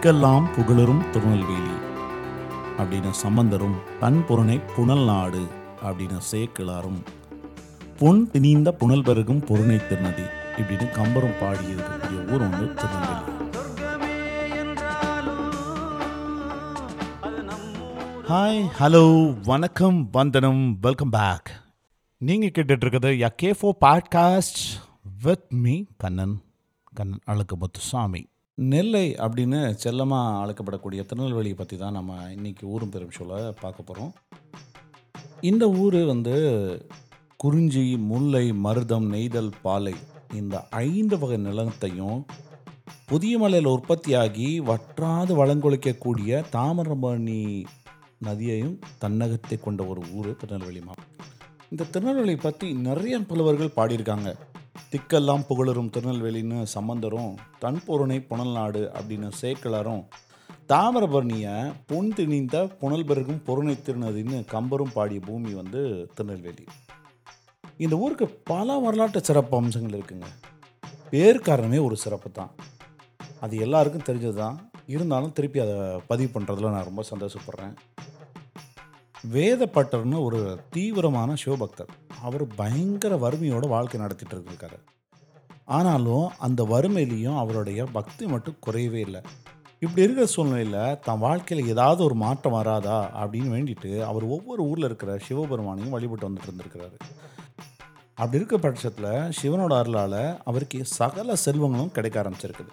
மிக்கெல்லாம் புகழரும் திருநெல்வேலி அப்படின்னு சம்பந்தரும், தன் புறனை புனல் நாடு அப்படின்னு சேக்கிழாரும், பொன் திணிந்த புனல் பெருகும் பொருணை திருநதி இப்படின்னு கம்பரும் பாடி இருக்கக்கூடிய ஊர் வந்து திருநெல்வேலி. ஹாய், ஹலோ, வணக்கம், வந்தனம், வெல்கம் பேக். நீங்கள் கேட்டுட்ருக்குது யா கேஃபோ podcast with me Kannan Alagumuthusamy. Nellai அப்படின்னு செல்லமாக அழைக்கப்படக்கூடிய திருநெல்வேலியை பற்றி தான் நம்ம இன்றைக்கி ஊரும் பெரும் சொல்ல பார்க்க போகிறோம். இந்த ஊர் வந்து குறிஞ்சி, முல்லை, மருதம், நெய்தல், பாலை இந்த 5 வகை நிலத்தையும் புதிய மலையில் உற்பத்தியாகி வற்றாது வளங்கொழிக்கக்கூடிய தாமிரபரணி நதியையும் தன்னகத்தை கொண்ட ஒரு ஊர் திருநெல்வேலி மாவட்டம். இந்த திருநெல்வேலியை பற்றி நிறைய புலவர்கள் பாடியிருக்காங்க. திக்கெல்லாம் புகழரும் திருநெல்வேலின்னு சம்பந்தரும், தன் பொருணை புனல் நாடு அப்படின்னு சேக்கிழாரும், தாமிரபரணியை பொன் திணிந்த புனல் பெருகும் பொருணை திருநதின்னு கம்பரும் பாடிய பூமி வந்து திருநெல்வேலி. இந்த ஊருக்கு பல வரலாற்று சிறப்பு அம்சங்கள் இருக்குங்க. பேர் காரணமே ஒரு சிறப்பு தான், அது எல்லாருக்கும் தெரிஞ்சது தான். இருந்தாலும் திருப்பி அதை பதிவு பண்ணுறதுல நான் ரொம்ப சந்தோஷப்படுறேன். வேதப்பட்டர்னு ஒரு தீவிரமான சிவபக்தர், அவர் பயங்கர வறுமையோட வாழ்க்கை நடத்திட்டு இருக்காரு. ஆனாலும் அந்த வறுமையிலையும் அவருடைய பக்தி மட்டும் குறையவே இல்லை. இப்படி இருக்கிற சூழ்நிலையில் தன் வாழ்க்கையில் ஏதாவது ஒரு மாற்றம் வராதா அப்படின்னு வேண்டிட்டு அவர் ஒவ்வொரு ஊரில் இருக்கிற சிவபெருமானையும் வழிபட்டு வந்துட்டு இருந்திருக்கிறாரு. அப்படி இருக்கிற பட்சத்தில் சிவனோட அருளால் அவருக்கு சகல செல்வங்களும் கிடைக்க ஆரம்பிச்சிருக்குது.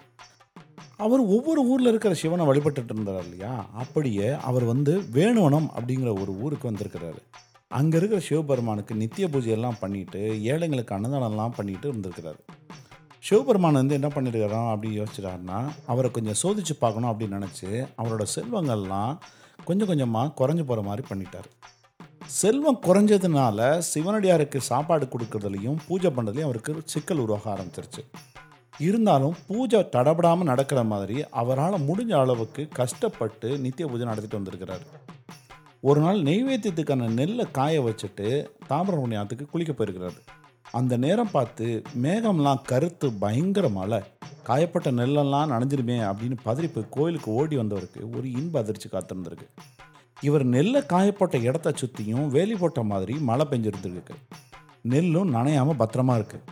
அவர் ஒவ்வொரு ஊரில் இருக்கிற சிவனை வழிபட்டுட்டு இருந்தார் இல்லையா, அப்படியே அவர் வந்து வேணுவனம் அப்படிங்கிற ஒரு ஊருக்கு வந்திருக்கிறாரு. அங்கே இருக்கிற சிவபெருமானுக்கு நித்திய பூஜையெல்லாம் பண்ணிவிட்டு ஏழைங்களுக்கு அன்னதானம்லாம் பண்ணிட்டு இருந்திருக்கிறாரு. சிவபெருமான் வந்து என்ன பண்ணியிருக்காராம் அப்படின்னு யோசிச்சிட்டாருன்னா, அவரை கொஞ்சம் சோதித்து பார்க்கணும் அப்படின்னு நினச்சி அவரோட செல்வங்கள்லாம் கொஞ்சம் கொஞ்சமாக குறைஞ்சி போகிற மாதிரி பண்ணிட்டார். செல்வம் குறைஞ்சதுனால சிவனடியாருக்கு சாப்பாடு கொடுக்குறதுலையும் பூஜை பண்ணுறதுலையும் அவருக்கு சிக்கல் உருவாக ஆரம்பிச்சிருச்சு. இருந்தாலும் பூஜை தடபடாமல் நடக்கிற மாதிரி அவரால் முடிஞ்ச அளவுக்கு கஷ்டப்பட்டு நித்திய பூஜை நடத்திட்டு வந்திருக்கிறார். ஒரு நாள் நெய்வேத்தியத்துக்கான நெல்லை காய வச்சுட்டு தாமிரபரணி ஆற்றுக்கு குளிக்க போயிருக்கிறாரு. அந்த நேரம் பார்த்து மேகம்லாம் கருத்து பயங்கர மழை, காயப்பட்ட நெல்லெல்லாம் நனைஞ்சிருமே அப்படின்னு பதறி போய் கோயிலுக்கு ஓடி வந்தவருக்கு ஒரு இன்ப அதிர்ச்சி காத்திருந்திருக்கு. இவர் நெல்லை காயப்பட்ட இடத்த சுற்றியும் வேலி போட்ட மாதிரி மழை பெஞ்சிருந்துருக்கு. நெல்லும் நனையாமல் பத்திரமா இருக்குது.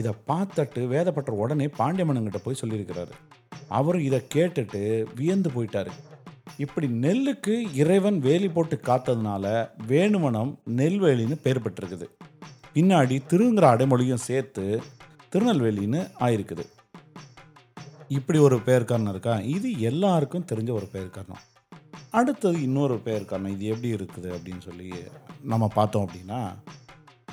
இதை பார்த்துட்டு வேதப்பட்டர் உடனே பாண்டியமன்னன்கிட்ட போய் சொல்லியிருக்கிறாரு. அவரும் இதை கேட்டுட்டு வியந்து போயிட்டாரு. இப்படி நெல்லுக்கு இறைவன் வேலி போட்டு காத்ததுனால வேணுவனம் நெல்வேலின்னு பேர் பெற்றிருக்குது. பின்னாடி திருங்கிற அடைமொழியும் சேர்த்து திருநெல்வேலின்னு ஆயிருக்குது. இப்படி ஒரு பெயர் காரணம் இருக்கா, இது எல்லாருக்கும் தெரிஞ்ச ஒரு பெயர் காரணம். அடுத்தது இன்னொரு பெயர் காரணம், இது எப்படி இருக்குது அப்படின்னு சொல்லி நம்ம பார்த்தோம் அப்படின்னா,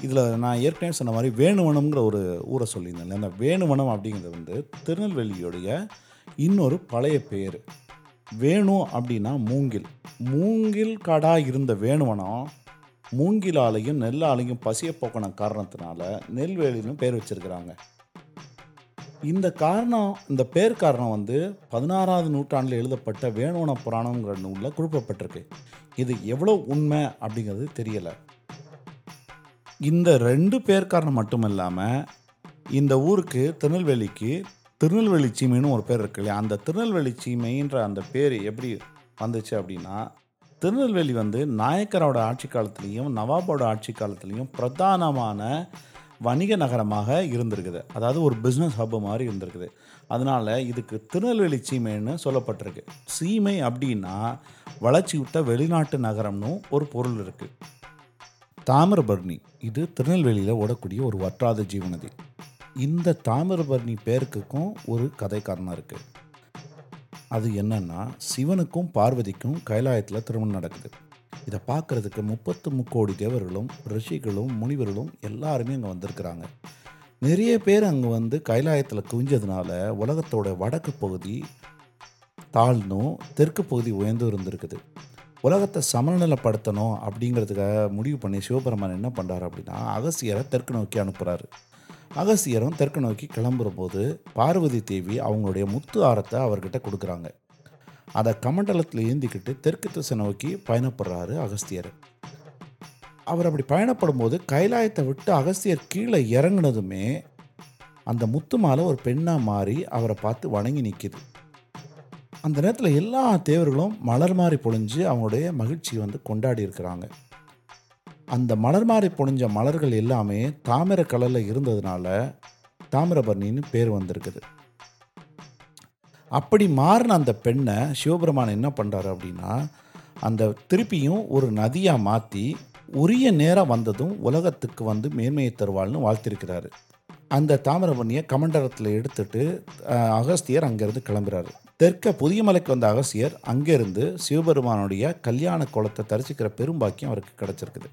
இதில் நான் ஏற்கனவே சொன்ன மாதிரி வேணுவனம்ங்கிற ஒரு ஊரை சொல்லியிருந்தேன். அந்த வேணுவனம் அப்படிங்கிறது வந்து திருநெல்வேலியோடைய இன்னொரு பழைய பேர். வேணு அப்படின்னா மூங்கில், மூங்கில் காடாக இருந்த வேணுவனம் மூங்கிலாலையும் நெல்லாலையும் பசிய போக்கின காரணத்தினால நெல்வேலின்னு பேர் வச்சுருக்கிறாங்க. இந்த காரணம், இந்த பேர் காரணம் வந்து 16வது நூற்றாண்டில் எழுதப்பட்ட வேணுவன புராணங்கிற நூலில் குறிப்பிடப்பட்டிருக்கு. இது எவ்வளோ உண்மை அப்படிங்கிறது தெரியலை. இந்த 2 பேர் காரணம் மட்டும் இல்லாமல் இந்த ஊருக்கு திருநெல்வேலிக்கு திருநெல்வேலி சீமைன்னு ஒரு பேர் இருக்கு இல்லையா, அந்த திருநெல்வேலி சீமைன்ற அந்த பேர் எப்படி வந்துச்சு அப்படின்னா, திருநெல்வேலி வந்து நாயக்கரோட ஆட்சி காலத்துலேயும் நவாபோட ஆட்சி காலத்துலேயும் பிரதானமான வணிக நகரமாக இருந்திருக்குது. அதாவது ஒரு பிஸ்னஸ் ஹப்பு மாதிரி இருந்திருக்குது. அதனால் இதுக்கு திருநெல்வேலி சீமைன்னு சொல்லப்பட்டிருக்கு. சீமை அப்படின்னா வளர்ச்சியுட்ட வெளிநாட்டு நகரம்னு ஒரு பொருள் இருக்குது. தாமிரபரணி இது திருநெல்வேலியில் ஓடக்கூடிய ஒரு வற்றாத ஜீவநதி. இந்த தாமிரபரணி பேருக்குக்கும் ஒரு கதை காரணம் இருக்குது. அது என்னன்னா, சிவனுக்கும் பார்வதிக்கும் கைலாயத்தில் திருமணம் நடக்குது. இதை பார்க்குறதுக்கு 30 கோடி தேவர்களும் ரிஷிகளும் முனிவர்களும் எல்லாருமே அங்கே வந்திருக்கிறாங்க. நிறைய பேர் அங்கே வந்து கைலாயத்தில் குவிஞ்சதுனால உலகத்தோட வடக்கு பகுதி தாழ்ந்தும் தெற்கு பகுதி உயர்ந்து இருந்திருக்குது. உலகத்தை சமநிலைப்படுத்தணும் அப்படிங்கிறதுக்காக முடிவு பண்ணி சிவபெருமான் என்ன பண்ணுறாரு அப்படின்னா, அகஸ்தியரை தெற்கு நோக்கி அனுப்புகிறாரு. அகஸ்தியரும் தெற்கு நோக்கி கிளம்புற போது பார்வதி தேவி அவங்களுடைய முத்து ஆரத்தை அவர்கிட்ட கொடுக்குறாங்க. அதை கமண்டலத்தில் ஏந்திக்கிட்டு தெற்கு திசை நோக்கி பயணப்படுறாரு அகஸ்தியர். அவர் அப்படி பயணப்படும் போது கைலாயத்தை விட்டு அகஸ்தியர் கீழே இறங்கினதுமே அந்த முத்து மாலை ஒரு பெண்ணாக மாறி அவரை பார்த்து வணங்கி நிற்கிது. அந்த நேரத்தில் எல்லா தேவர்களும் மலர் மாறி பொழிஞ்சு அவங்களுடைய மகிழ்ச்சியை வந்து கொண்டாடி இருக்கிறாங்க. அந்த மலர் மாறி பொழிஞ்ச மலர்கள் எல்லாமே தாமிர கலரில் இருந்ததுனால தாமிரபரணின்னு பேர் வந்திருக்குது. அப்படி மாறின அந்த பெண்ணை சிவபெருமான் என்ன பண்ணுறாரு அப்படின்னா, அந்த திருப்பியும் ஒரு நதியாக மாற்றி உரிய நேரம் வந்ததும் உலகத்துக்கு வந்து மேன்மையை தருவாள்னு வாழ்த்திருக்கிறாரு. அந்த தாமிரபரணியை கமண்டலத்தில் எடுத்துட்டு அகஸ்தியர் அங்கேருந்து கிளம்புறாரு. தெற்க புதிய மலைக்கு வந்த அகஸ்தியர் அங்கேருந்து சிவபெருமானுடைய கல்யாண கோலத்தை தரிசிக்கிற பெரும்பாக்கியம் அவருக்கு கிடச்சிருக்குது.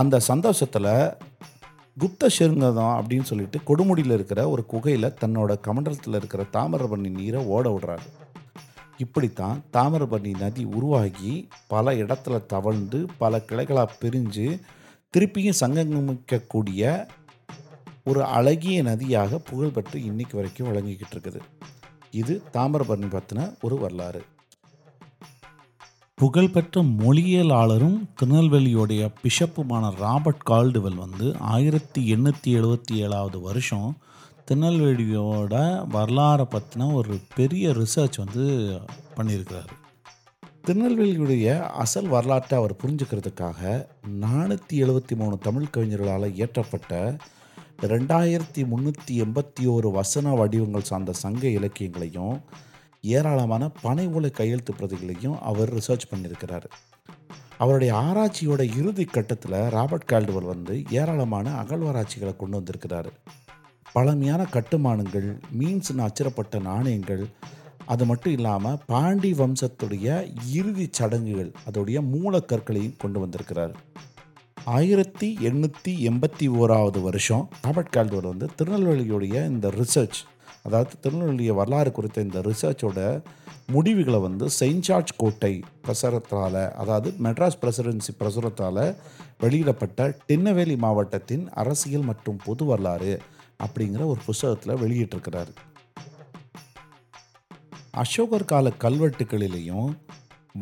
அந்த சந்தோஷத்தில் குப்த சிருங்கதம் அப்படின்னு சொல்லிட்டு கொடுமுடியில் இருக்கிற ஒரு குகையில் தன்னோட கமண்டலத்தில் இருக்கிற தாமிரபரணி நீரை ஓட விடுறாரு. இப்படித்தான் தாமிரபரணி நதி உருவாகி பல இடத்துல தவழ்ந்து பல கிளைகளாக பிரிஞ்சு திருப்பியும் சங்கமிக்கக்கூடிய ஒரு அழகிய நதியாக புகழ்பெற்று இன்னைக்கு வரைக்கும் வழங்கிக்கிட்டு இருக்குது. இது தாமிரபரணி பற்றின ஒரு வரலாறு. புகழ்பெற்ற மொழியியலாளரும் திருநெல்வேலியோடைய பிஷப்புமான ராபர்ட் கால்டுவெல் வந்து 1877 வருஷம் திருநெல்வேலியோட வரலாறை பற்றின ஒரு பெரிய ரிசர்ச் வந்து பண்ணியிருக்கிறார். திருநெல்வேலியுடைய அசல் வரலாற்றை அவர் புரிஞ்சுக்கிறதுக்காக 473 தமிழ் கவிஞர்களால் இயற்றப்பட்ட 2381 வசன வடிவங்கள் சார்ந்த சங்க இலக்கியங்களையும் ஏராளமான பனை ஓலை கையெழுத்து பிரதிகளையும் அவர் ரிசர்ச் பண்ணியிருக்கிறார். அவருடைய ஆராய்ச்சியோட இறுதி கட்டத்தில் ராபர்ட் கால்டுவெல் வந்து ஏராளமான அகழ்வாராய்ச்சிகளை கொண்டு வந்திருக்கிறார். பழமையான கட்டுமானங்கள், மீன்ஸ்னு அச்சிடப்பட்ட நாணயங்கள், அது மட்டும் இல்லாமல் பாண்டி வம்சத்துடைய இறுதி சடங்குகள் அதோடைய மூலக்கற்களையும் கொண்டு வந்திருக்கிறார். 1881 வருஷம் ராபர்ட் கால்டுவெல் வந்து திருநெல்வேலியோடைய இந்த ரிசர்ச், அதாவது திருநெல்வேலிய வரலாறு குறித்த இந்த ரிசர்ச்சோட முடிவுகளை வந்து செயின்ட் ஜார்ஜ் கோட்டை பிரசுரத்தால், அதாவது மெட்ராஸ் பிரசிடென்சி பிரசுரத்தால் வெளியிடப்பட்ட திருநெல்வேலி மாவட்டத்தின் அரசியல் மற்றும் பொது வரலாறு அப்படிங்கிற ஒரு புத்தகத்தில் வெளியிட்டிருக்கிறார். அசோகர் கால கல்வெட்டுகளிலேயும்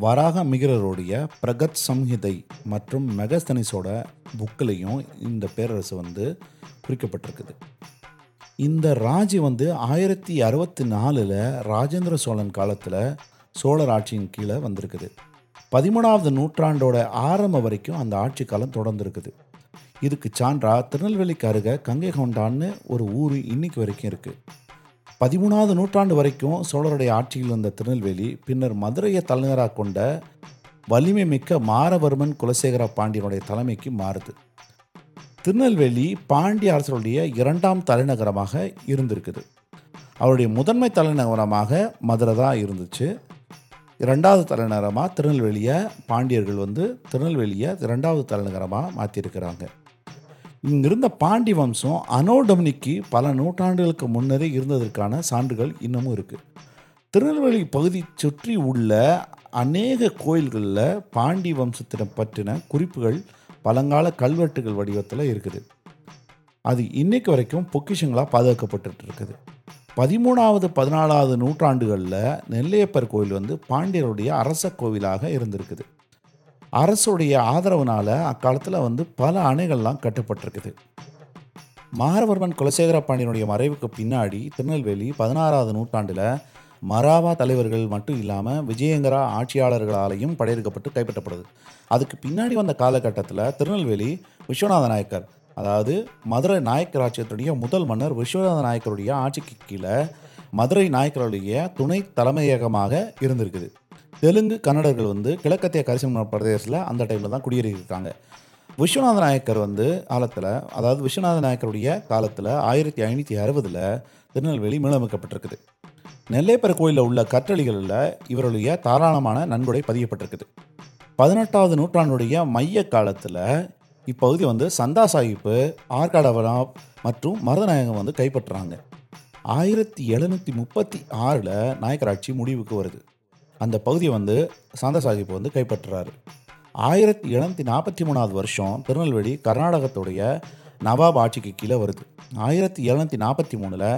வராக மிகிரருடைய பிரகத் சம்ஹிதை மற்றும் மெகஸ்தனிஸோட புக்கிலையும் இந்த பேரரசு வந்து குறிக்கப்பட்டிருக்குது. இந்த ராஜி வந்து 1064 ராஜேந்திர சோழன் காலத்தில் சோழர் ஆட்சியின் கீழே வந்திருக்குது. 13வது நூற்றாண்டோட ஆரம்பம் வரைக்கும் அந்த ஆட்சி காலம் தொடர்ந்துருக்குது. இதுக்கு சான்றா திருநெல்வேலிக்கு அருகே கங்கை கொண்டான்னு ஒரு ஊர் இன்னைக்கு வரைக்கும் இருக்குது. 13வது நூற்றாண்டு வரைக்கும் சோழருடைய ஆட்சியில் இருந்த திருநெல்வேலி பின்னர் மதுரையை தலைநகராக கொண்ட வலிமை மிக்க மாரவர்மன் குலசேகர பாண்டியனுடைய தலைமைக்கு மாறுது. திருநெல்வேலி பாண்டிய அரசருடைய 2ஆம் தலைநகரமாக இருந்திருக்குது. அவருடைய முதன்மை தலைநகரமாக மதுரை தான் இருந்துச்சு. 2வது தலைநகரமாக திருநெல்வேலியை பாண்டியர்கள் வந்து திருநெல்வேலியை 2வது தலைநகரமாக மாற்றியிருக்கிறாங்க. இங்கிருந்த பாண்டி வம்சம் அனோடம்னிக்கு பல நூற்றாண்டுகளுக்கு முன்னரே இருந்ததற்கான சான்றுகள் இன்னமும் இருக்குது. திருநெல்வேலி பகுதி சுற்றி உள்ள அநேக கோயில்களில் பாண்டி வம்சத்தினை பற்றின குறிப்புகள் பழங்கால கல்வெட்டுகள் வடிவத்தில் இருக்குது. அது இன்றைக்கு வரைக்கும் பொக்கிஷங்களாக பாதுகாக்கப்பட்டு இருக்குது. 13வது 14வது நூற்றாண்டுகளில் நெல்லையப்பர் கோயில் வந்து பாண்டியருடைய அரச கோவிலாக இருந்திருக்குது. அரசுடைய ஆதரவுனால் அக்காலத்தில் வந்து பல அணைகள்லாம் கட்டப்பட்டிருக்குது. மாரவர்மன் குலசேகர பாண்டியனுடைய மறைவுக்கு பின்னாடி திருநெல்வேலி 16வது நூற்றாண்டில் மராவா தலைவர்கள் மட்டும் இல்லாமல் விஜயங்கரா ஆட்சியாளர்களாலையும் படையெடுக்கப்பட்டு கைப்பற்றப்படுது. அதுக்கு பின்னாடி வந்த காலகட்டத்தில் திருநெல்வேலி விஸ்வநாத நாயக்கர், அதாவது மதுரை நாயக்கர் ராஜ்யத்துடைய முதல் மன்னர் விஸ்வநாத நாயக்கருடைய ஆட்சிக்கு கீழே மதுரை நாயக்கருடைய துணை தலைமையகமாக இருந்திருக்குது. தெலுங்கு கன்னடர்கள் வந்து கிழக்கத்திய கரிசம பிரதேசத்தில் அந்த டைமில் தான் குடியேறியிருக்காங்க. விஸ்வநாத நாயக்கர் வந்து காலத்தில், அதாவது விஸ்வநாத நாயக்கருடைய காலத்தில் 1560 திருநெல்வேலி மீளமைக்கப்பட்டிருக்குது. நெல்லையப்பர் கோயிலில் உள்ள கற்றளிகளில் இவருடைய தாராளமான நன்கொடை பதியப்பட்டிருக்குது. 18வது நூற்றாண்டுடைய மைய காலத்தில் இப்பகுதி வந்து சந்தா சாஹிப்பு, ஆற்காடவனம் மற்றும் மருதநாயகம் வந்து கைப்பற்றுறாங்க. 1736 நாயக்கராட்சி முடிவுக்கு வருது. அந்த பகுதியை வந்து சந்தா சாஹிப் வந்து கைப்பற்றுறாரு. 1743 வருஷம் திருநெல்வேலி கர்நாடகத்துடைய நவாப் ஆட்சிக்கு கீழே வருது. 1743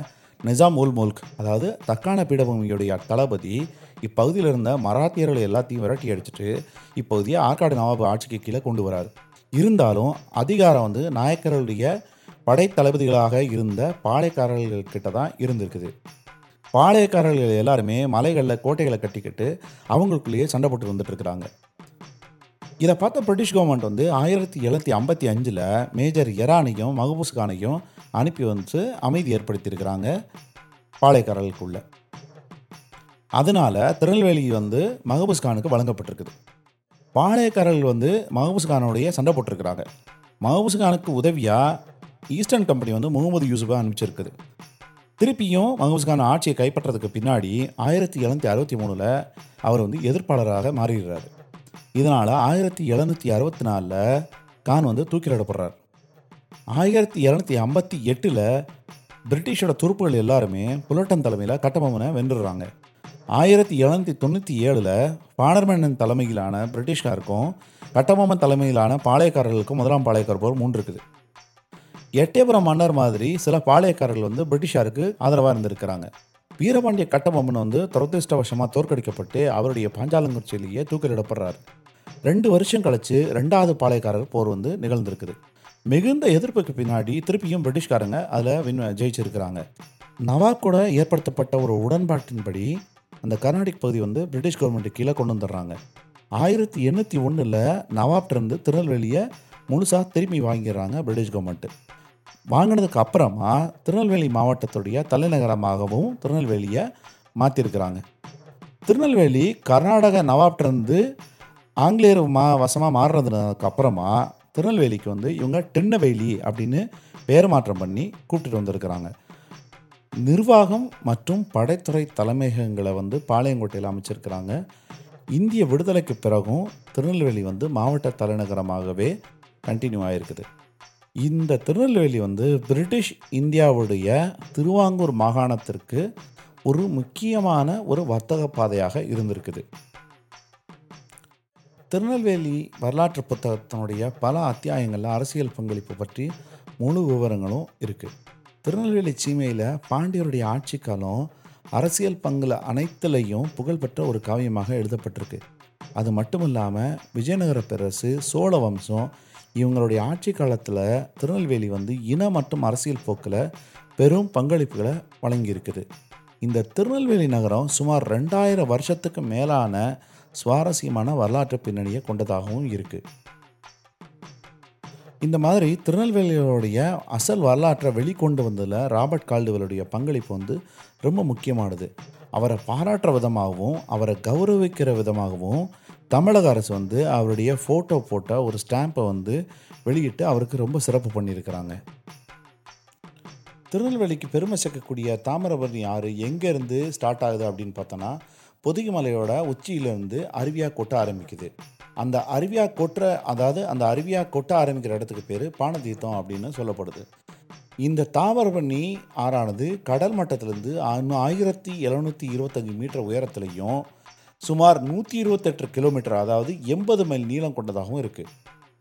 நிசாம் உல் முல்க், அதாவது தக்கான பீடபூமியுடைய தளபதி, இப்பகுதியில் இருந்த மராத்தியர்கள் எல்லாத்தையும் விரட்டி அடிச்சுட்டு இப்பகுதியை ஆற்காடு நவாப் ஆட்சிக்கு கீழே கொண்டு வராரு. இருந்தாலும் அதிகாரம் வந்து நாயக்கருடைய படைத்தளபதிகளாக இருந்த பாளையக்காரர்கள்கிட்ட தான் இருந்திருக்குது. பாளையக்காரர்கள் எல்லாருமே மலைகளில் கோட்டைகளை கட்டிக்கிட்டு அவங்களுக்குள்ளேயே சண்டை போட்டு வந்துட்டு இருக்கிறாங்க. இதை பார்த்த பிரிட்டிஷ் கவர்மெண்ட் வந்து 1755 மேஜர் இரானியும் மஹபூஸ் கானையும் அனுப்பி வந்து அமைதி ஏற்படுத்தியிருக்கிறாங்க பாளையக்காரர்களுக்குள்ளே. அதனால் திருநெல்வேலி வந்து மஹபூஸ் கானுக்கு வழங்கப்பட்டிருக்குது. பாளையக்காரர்கள் வந்து மஹபூஸ் கானோடைய சண்டை போட்டிருக்கிறாங்க. மஹபூஸ் கானுக்கு உதவியாக ஈஸ்டர்ன் கம்பெனி வந்து முகமது யூசுஃபை அனுப்பிச்சிருக்குது. திருப்பியும் மஹபூஸ் கான் ஆட்சியை கைப்பற்றதுக்கு பின்னாடி 1763 அவர் வந்து எதிர்ப்பாளராக மாறிடுறாரு. இதனால் 1764 கான் வந்து தூக்கிலிடப்படுறார். 1758 பிரிட்டிஷோட துருப்புகள் எல்லாருமே புலட்டன் தலைமையில் கட்டபொம்மனை வென்றுடுறாங்க. 1797 பானர்மன்னன் தலைமையிலான பிரிட்டிஷ்காருக்கும் கட்டபொம்மன் தலைமையிலான பாளையக்காரர்களுக்கும் முதலாம் பாளையக்கார் போர் மூண்டிருக்குது. எட்டயபுரம் மன்னர் மாதிரி சில பாளையக்காரர்கள் வந்து பிரிட்டிஷாருக்கு ஆதரவாக இருந்திருக்கிறாங்க. வீரபாண்டிய கட்டபொம்மன் வந்து துரதிருஷ்டவசமாக தோற்கடிக்கப்பட்டு அவருடைய பாஞ்சாலங்குறிச்சியிலேயே தூக்கிலிடப்படுறார். 2 வருஷம் கழித்து 2வது பாளையக்காரர் போர் வந்து நிகழ்ந்திருக்குது. மிகுந்த எதிர்ப்புக்கு பின்னாடி திருப்பியும் பிரிட்டிஷ்காரங்க அதில் ஜெயிச்சிருக்கிறாங்க. நவாப் கூட ஏற்படுத்தப்பட்ட ஒரு உடன்பாட்டின்படி அந்த கர்நாடிக் பகுதி வந்து பிரிட்டிஷ் கவர்மெண்ட்டு கீழே கொண்டு வந்துடுறாங்க. 1801 நவாப்டிருந்து திருநெல்வேலியை முழுசாக திரும்பி வாங்கிடுறாங்க பிரிட்டிஷ் கவர்மெண்ட்டு. வாங்கினதுக்கு அப்புறமா திருநெல்வேலி மாவட்டத்துடைய தலைநகரமாகவும் திருநெல்வேலியை மாற்றிருக்கிறாங்க. திருநெல்வேலி கர்நாடக நவாப்டிருந்து ஆங்கிலேயர் வசமாக மாறுறதுக்கு அப்புறமா திருநெல்வேலிக்கு வந்து இவங்க திருநெல்வேலி அப்படின்னு பெயர் மாற்றம் பண்ணி கூப்பிட்டு வந்திருக்கிறாங்க. நிர்வாகம் மற்றும் படைத்துறை தலைமையகங்களை வந்து பாளையங்கோட்டையில் அமைச்சிருக்கிறாங்க. இந்திய விடுதலைக்கு பிறகும் திருநெல்வேலி வந்து மாவட்ட தலைநகரமாகவே கண்டினியூ ஆகிருக்குது. இந்த திருநெல்வேலி வந்து பிரிட்டிஷ் இந்தியாவுடைய திருவாங்கூர் மாகாணத்திற்கு ஒரு முக்கியமான ஒரு வர்த்தக பாதையாக இருந்திருக்குது. திருநெல்வேலி வரலாற்று புத்தகத்தினுடைய பல அத்தியாயங்களில் அரசியல் பங்களிப்பு பற்றி முழு விவரங்களும் இருக்குது. திருநெல்வேலி சீமையில் பாண்டியருடைய ஆட்சி காலம் அரசியல் பங்குல அனைத்துலேயும் புகழ்பெற்ற ஒரு காவியமாக எழுதப்பட்டிருக்கு. அது மட்டும் இல்லாமல் விஜயநகர பேரரசு, சோழ வம்சம் இவங்களுடைய ஆட்சி காலத்தில் திருநெல்வேலி வந்து இன மற்றும் அரசியல் போக்கில் பெரும் பங்களிப்புகளை வழங்கியிருக்குது. இந்த திருநெல்வேலி நகரம் சுமார் 2000 வருஷத்துக்கு மேலான சுவாரஸ்யமான வரலாற்று பின்னணியை கொண்டதாகவும் இருக்குது. இந்த மாதிரி திருநெல்வேலியோடைய அசல் வரலாற்றை வெளிக்கொண்டு வந்ததில் ராபர்ட் கால்டுவெல்லுடைய பங்களிப்பு வந்து ரொம்ப முக்கியமானது. அவரை பாராட்டுற விதமாகவும் அவரை கௌரவிக்கிற விதமாகவும் தமிழக அரசு வந்து அவருடைய ஃபோட்டோ போட்ட ஒரு ஸ்டாம்பை வந்து வெளியிட்டு அவருக்கு ரொம்ப சிறப்பு பண்ணியிருக்கிறாங்க. திருநெல்வேலிக்கு பெருமை சேர்க்கக்கூடிய தாமிரபரணி ஆறு எங்கேருந்து ஸ்டார்ட் ஆகுது அப்படின்னு பார்த்தோன்னா, பொதிகைமலையோட உச்சியிலேருந்து அருவியாக கொட்ட ஆரம்பிக்குது. அந்த அருவியாக கொட்டுற ஆரம்பிக்கிற இடத்துக்கு பேர் பானதீர்த்தம் அப்படின்னு சொல்லப்படுது. இந்த தாமிரபரணி ஆறானது கடல் மட்டத்திலிருந்து 1725 மீட்டர் உயரத்துலையும் சுமார் 128 கிலோமீட்டர், அதாவது 80 மைல் நீளம் கொண்டதாகவும் இருக்குது.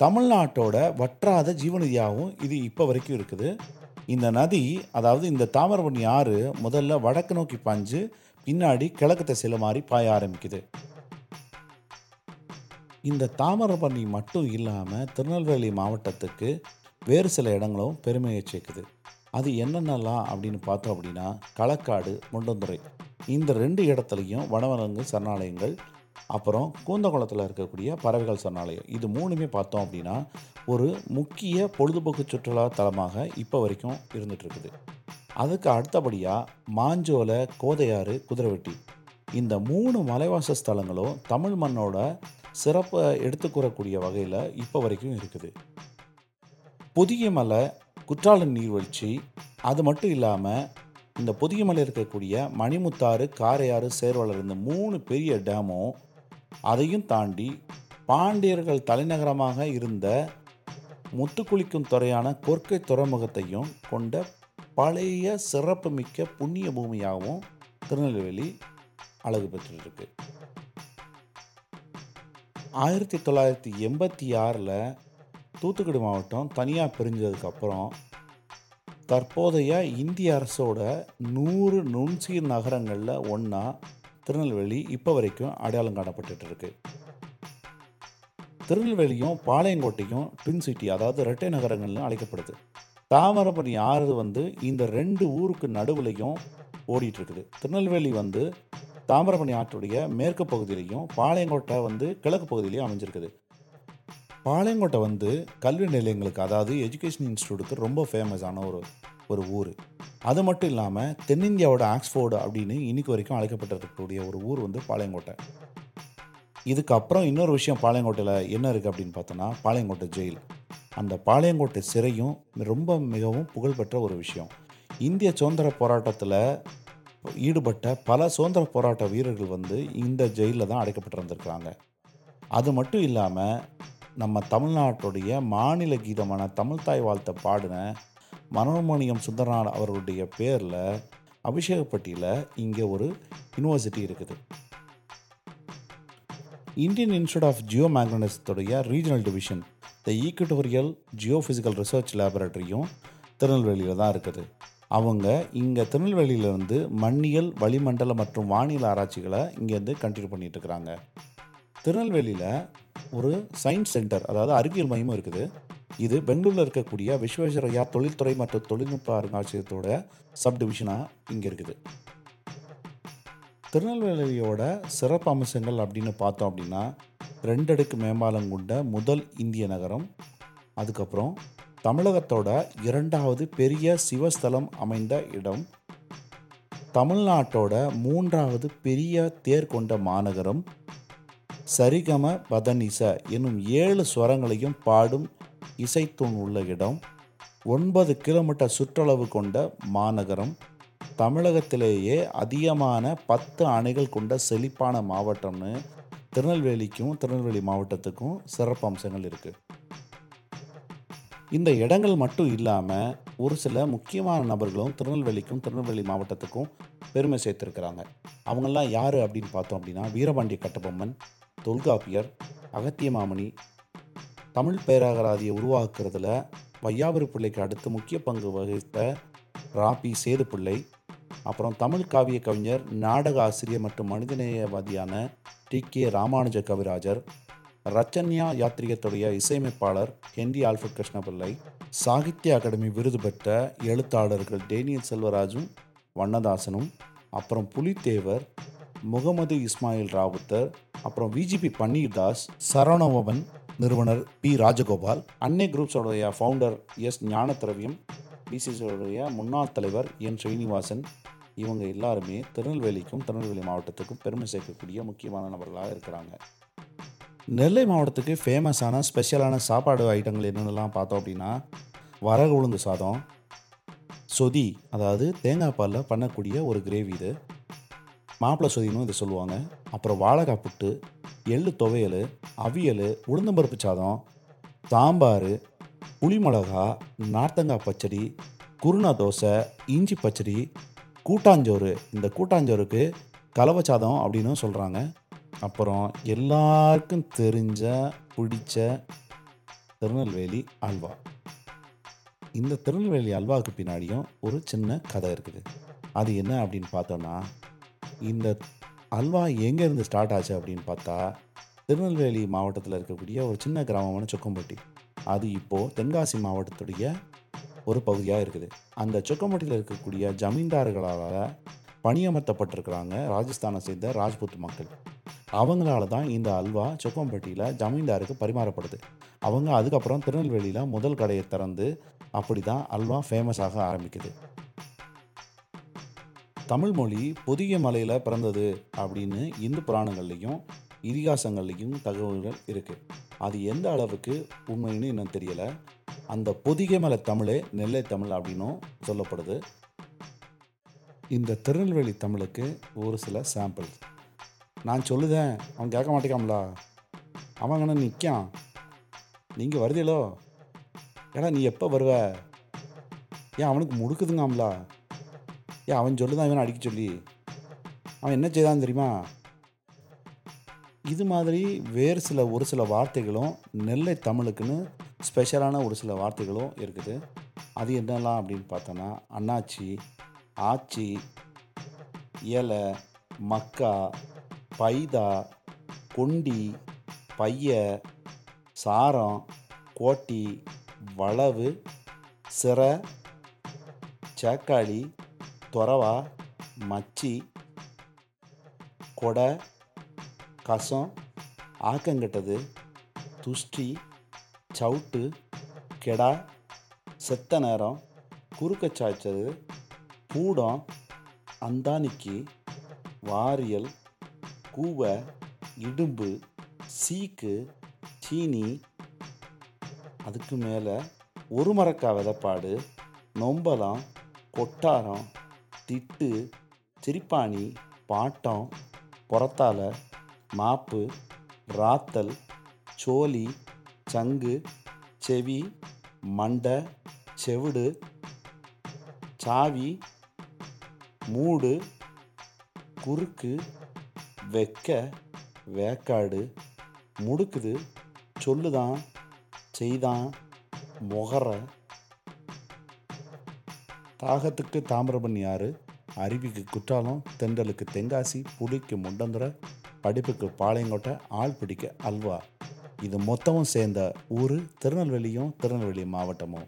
தமிழ்நாட்டோட வற்றாத ஜீவநதியாகவும் இது இப்போ வரைக்கும் இருக்குது. இந்த நதி, அதாவது இந்த தாமிரபரணி ஆறு முதல்ல வடக்கு நோக்கி பாஞ்சு பின்னாடி கிழக்கு திசையில மாறி பாய ஆரம்பிக்குது. இந்த தாமிரபரணி மட்டும் இல்லாமல் திருநெல்வேலி மாவட்டத்துக்கு வேறு சில இடங்களும் பெருமையை சேர்க்குது. அது என்னென்னலாம் அப்படின்னு பார்த்தோம் அப்படின்னா, களக்காடு, முண்டந்துறை இந்த 2 இடத்துலையும் வனவிலங்கு சரணாலயங்கள், அப்புறம் கூந்தங்குளத்தில் இருக்கக்கூடிய பறவைகள் சரணாலயம், இது 3மே பார்த்தோம் அப்படின்னா ஒரு முக்கிய பொழுதுபோக்கு சுற்றுலா தலமாக இப்போ வரைக்கும் இருந்துகிட்ருக்குது. அதுக்கு அடுத்தபடியாக மாஞ்சோலை, கோதையாறு, குதிரைவெட்டி இந்த 3 மலைவாச ஸ்தலங்களும் தமிழ் மண்ணோட சிறப்பை எடுத்துக்கூறக்கூடிய வகையில் இப்போ வரைக்கும் இருக்குது. பொதிகைமலை, குற்றாலம் நீர்வீழ்ச்சி, அது மட்டும் இல்லாமல் இந்த பொதிகைமலை இருக்கக்கூடிய மணிமுத்தாறு, காரையாறு, சேர்வலர் இந்த 3 பெரிய டேமும், அதையும் தாண்டி பாண்டியர்கள் தலைநகரமாக இருந்த முத்துக்குளிக்கும் துறையான கொற்கை துறைமுகத்தையும் கொண்ட பழைய சிறப்புமிக்க புண்ணிய பூமியாகவும் திருநெல்வேலி அழகு பெற்றிருக்கு. 1986 தூத்துக்குடி மாவட்டம் தனியாக பிரிஞ்சதுக்கப்புறம் தற்போதைய இந்திய அரசோட 100 நுண்சீர் நகரங்களில் ஒன்றா திருநெல்வேலி இப்போ வரைக்கும் அடையாளம் காணப்பட்டுருக்கு. திருநெல்வேலியும் பாளையங்கோட்டையும் ட்வின் சிட்டி, அதாவது இரட்டை நகரங்கள்னு அழைக்கப்படுது. தாமிரபரணி ஆறு வந்து இந்த 2 ஊருக்கு நடுவுலையும் ஓடிட்டுருக்குது. திருநெல்வேலி வந்து தாமிரபரணி ஆற்றுடைய மேற்கு பகுதியிலையும் பாளையங்கோட்டை வந்து கிழக்கு பகுதியிலையும் அமைஞ்சிருக்குது. பாளையங்கோட்டை வந்து கல்வி நிலையங்களுக்கு, அதாவது எஜுகேஷன் இன்ஸ்டியூட்டுக்கு ரொம்ப ஃபேமஸான ஒரு ஊர். அது மட்டும் இல்லாமல் தென்னிந்தியாவோட ஆக்ஸ்ஃபோர்டு அப்படின்னு இன்றைக்கு வரைக்கும் அழைக்கப்பட்டிருக்கக்கூடிய ஒரு ஊர் வந்து பாளையங்கோட்டை. இதுக்கப்புறம் இன்னொரு விஷயம் பாளையங்கோட்டையில் என்ன இருக்குது அப்படின்னு பார்த்தோன்னா, பாளையங்கோட்டை ஜெயில். அந்த பாளையங்கோட்டை சிறையும் ரொம்ப மிகவும் புகழ்பெற்ற ஒரு விஷயம். இந்திய சுதந்திர போராட்டத்தில் ஈடுபட்ட பல சுதந்திர போராட்ட வீரர்கள் வந்து இந்த ஜெயிலில் தான் அடைக்கப்பட்டிருந்திருக்கிறாங்க. அது மட்டும் இல்லாமல் நம்ம தமிழ்நாட்டுடைய மாநில கீதமான தமிழ்தாய் வாழ்த்தை பாடின மனோன்மணியம் சுந்தரநாத் அவர்களுடைய பேரில் அபிஷேகப்பட்டியில் இங்கே ஒரு யூனிவர்சிட்டி இருக்குது. இந்தியன் இன்ஸ்டியூட் ஆஃப் ஜியோ மேக்னடிசத்துடைய regional division the equatorial geophysical research லேபரேட்டரியும் திருநெல்வேலியில் தான் இருக்குது. அவங்க இங்கே திருநெல்வேலியிலேருந்து மண்ணியல், வளிமண்டல மற்றும் வானிலை ஆராய்ச்சிகளை இங்கேருந்து கண்டினியூ பண்ணிகிட்ருக்கிறாங்க. திருநெல்வேலியில் ஒரு சயின்ஸ் சென்டர், அதாவது அறிவியல் மையமும் இருக்குது. இது பெங்களூரில் இருக்கக்கூடிய விஸ்வேஸ்வரையா தொழில்துறை மற்றும் தொழில்நுட்ப அருங்காட்சியகத்தோட சப்டிவிஷனாக இங்கே இருக்குது. திருநெல்வேலியோட சிறப்பு அம்சங்கள் அப்படின்னு பார்த்தோம் அப்படின்னா, 2 அடுக்கு மேம்பாலம் கொண்ட முதல் இந்திய நகரம், அதுக்கப்புறம் தமிழகத்தோட 2வது பெரிய சிவஸ்தலம் அமைந்த இடம், தமிழ்நாட்டோட 3வது பெரிய தேர் கொண்ட மாநகரம், சரிகம பதனிச என்னும் 7 ஸ்வரங்களையும் பாடும் இசைத்தூண் உள்ள இடம், 9 கிலோமீட்டர் சுற்றளவு கொண்ட மாநகரம், தமிழகத்திலேயே அதிகமான 10 அணைகள் கொண்ட செழிப்பான மாவட்டம்னு திருநெல்வேலிக்கும் திருநெல்வேலி மாவட்டத்துக்கும் சிறப்பு அம்சங்கள் இருக்குது. இந்த இடங்கள் மட்டும் இல்லாமல் ஒரு சில முக்கியமான நபர்களும் திருநெல்வேலிக்கும் திருநெல்வேலி மாவட்டத்துக்கும் பெருமை சேர்த்துருக்கிறாங்க. அவங்கெல்லாம் யார் அப்படின்னு பார்த்தோம் அப்படின்னா, வீரபாண்டிய கட்டபொம்மன், தொல்காப்பியர், அகத்தியமாமணி. தமிழ் பேராகராதியை உருவாக்குறதுல வையாபுரி பிள்ளைக்கு அடுத்து முக்கிய பங்கு வகித்த ராபி சேது பிள்ளை, அப்புறம் தமிழ் காவிய கவிஞர், நாடக ஆசிரியர் மற்றும் மனிதநேயவாதியான டி.கே. ராமானுஜ கவிராஜர், ரச்சன்யா யாத்திரிகத்துடைய இசையமைப்பாளர் ஹென்றி ஆல்ஃபர்ட் கிருஷ்ணபிள்ளை, சாகித்ய அகாடமி விருது பெற்ற எழுத்தாளர்கள் டேனியல் செல்வராஜும் வண்ணதாசனும், அப்புறம் புலித்தேவர், முகமது இஸ்மாயில் ராவுத்தர், அப்புறம் விஜிபி பன்னீர்தாஸ், சரவணபவன் நிறுவனர் பி. ராஜகோபால், அன்னை குரூப்ஸோடைய ஃபவுண்டர் எஸ். ஞானத்திரவியம், பிசிசியோடைய முன்னாள் தலைவர் என். ஸ்ரீனிவாசன். இவங்க எல்லாருமே திருநெல்வேலிக்கும் திருநெல்வேலி மாவட்டத்துக்கும் பெருமை சேர்க்கக்கூடிய முக்கியமான நபர்களாக இருக்கிறாங்க. நெல்லை மாவட்டத்துக்கு ஃபேமஸான ஸ்பெஷலான சாப்பாடு ஐட்டங்கள் என்னென்னலாம் பார்த்தோம் அப்படின்னா, வரகு உளுந்து சாதம், சொதி, அதாவது தேங்காய் பாலில் பண்ணக்கூடிய ஒரு கிரேவி, இது மாப்பிளை சொதினும் இதை சொல்லுவாங்க. அப்புறம் வாழைக்காய் புட்டு, எள்ளு துவையல், அவியல், உளுந்தம்பருப்பு சாதம், சாம்பார், புளிமிளகா, நார்த்தங்காய் பச்சடி, குருணா தோசை, இஞ்சி பச்சடி, கூட்டாஞ்சோறு. இந்த கூட்டாஞ்சோறுக்கு கலவை சாதம் அப்படின்னு சொல்கிறாங்க. அப்புறம் எல்லாருக்கும் தெரிஞ்ச பிடிச்ச திருநெல்வேலி அல்வா. இந்த திருநெல்வேலி அல்வாவுக்கு பின்னாடியும் ஒரு சின்ன கதை இருக்குது. அது என்ன அப்படின்னு பார்த்தோன்னா, இந்த அல்வா எங்கேருந்து ஸ்டார்ட் ஆச்சு அப்படின்னு பார்த்தா, திருநெல்வேலி மாவட்டத்தில் இருக்கக்கூடிய ஒரு சின்ன கிராமமான சொக்கம்பட்டி, அது இப்போது தென்காசி மாவட்டத்துடைய ஒரு பகுதியாக இருக்குது. அந்த சொக்கம்பட்டியில் இருக்கக்கூடிய ஜமீன்தார்களால் பணியமர்த்தப்பட்டிருக்கிறாங்க ராஜஸ்தானை சேர்ந்த ராஜ்புத் மக்கள். அவங்களால தான் இந்த அல்வா சொக்கம்பட்டியில் ஜமீன்தாருக்கு பரிமாறப்படுது. அவங்க அதுக்கப்புறம் திருநெல்வேலியில் முதல் கடையை திறந்து அப்படி தான் அல்வா ஃபேமஸாக ஆரம்பிக்குது. தமிழ்மொழி பொதிகை மலையில் பிறந்தது அப்படின்னு இந்து புராணங்கள்லேயும் இதிகாசங்கள்லேயும் தகவல்கள் இருக்குது. அது எந்த அளவுக்கு உண்மைன்னு இன்னும் தெரியலை. அந்த பொதிகை மலை தமிழே நெல்லை தமிழ் அப்படின்னும் சொல்லப்படுது. இந்த திருநெல்வேலி தமிழுக்கு ஒரு சில சாம்பிள்ஸ். நான் சொல்லுதேன் அவன் கேட்க மாட்டேக்காமலா, அவன் கண்ணு நிற்கான், நீங்கள் வருதீலோ, ஏடா நீ எப்போ வருவ, ஏன் அவனுக்கு முடுக்குதுங்காம்லா, ஏன் அவன் சொல்லுதான் இவன் அடிக்க சொல்லி, அவன் என்ன செய்தான் தெரியுமா. இது மாதிரி வேறு சில ஒரு சில வார்த்தைகளும் நெல்லை தமிழுக்குன்னு ஸ்பெஷலான ஒரு சில வார்த்தைகளும் இருக்குது. அது என்னெல்லாம் அப்படின்னு பார்த்தோன்னா, அண்ணாச்சி, ஆச்சி, ஏலை, மக்கா, பைதா, கொண்டி, பைய, சாரம், கோட்டி, வளவு, சிற, சேக்காளி, துறவா, மச்சி, கொடை, கசம், ஆக்கங்கெட்டது, துஷ்டி, சவுட்டு, கெடா, செத்த நேரம், குறுக்க சாய்ச்சது, பூடம், அந்தானிக்கு, வாரியல், கூவை, இடும்பு, சீக்கு, சீனி, அதுக்கு மேலே ஒரு மரக்காய் விதப்பாடு, நொம்பலம், கொட்டாரம், திட்டு, சிரிப்பாணி, பாட்டம், புறத்தால, மாப்பு, ராத்தல், சோலி, சங்கு, செவி, மண்டை, செவிடு, சாவி, மூடு, குறுக்கு, வெக்க, வேக்காடு, முடுக்குது, சொல்லுதான், செய்தான், முகர, தாகத்துக்கு தாமிரபரணி ஆறு, அருவிக்கு குற்றாலம், தெண்டலுக்கு தென்காசி, புளிக்கு முண்டந்துறை, படிப்புக்கு பாளையங்கோட்டை, ஆள் பிடிக்க அல்வா. இது மொத்தமும் சேர்ந்த ஊர் திருநெல்வேலியும் திருநெல்வேலி மாவட்டமும்.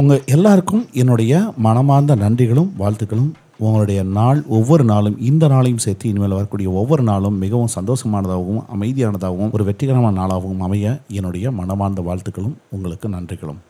உங்கள் எல்லாருக்கும் என்னுடைய மனமார்ந்த நன்றிகளும் வாழ்த்துக்களும். உங்களுடைய நாள் ஒவ்வொரு நாளும், இந்த நாளையும் சேர்த்து இனிமேல் வரக்கூடிய ஒவ்வொரு நாளும் மிகவும் சந்தோஷமானதாகவும் அமைதியானதாகவும் ஒரு வெற்றிகரமான நாளாகவும் அமைய என்னுடைய மனமார்ந்த வாழ்த்துக்களும் உங்களுக்கு நன்றிகளும்.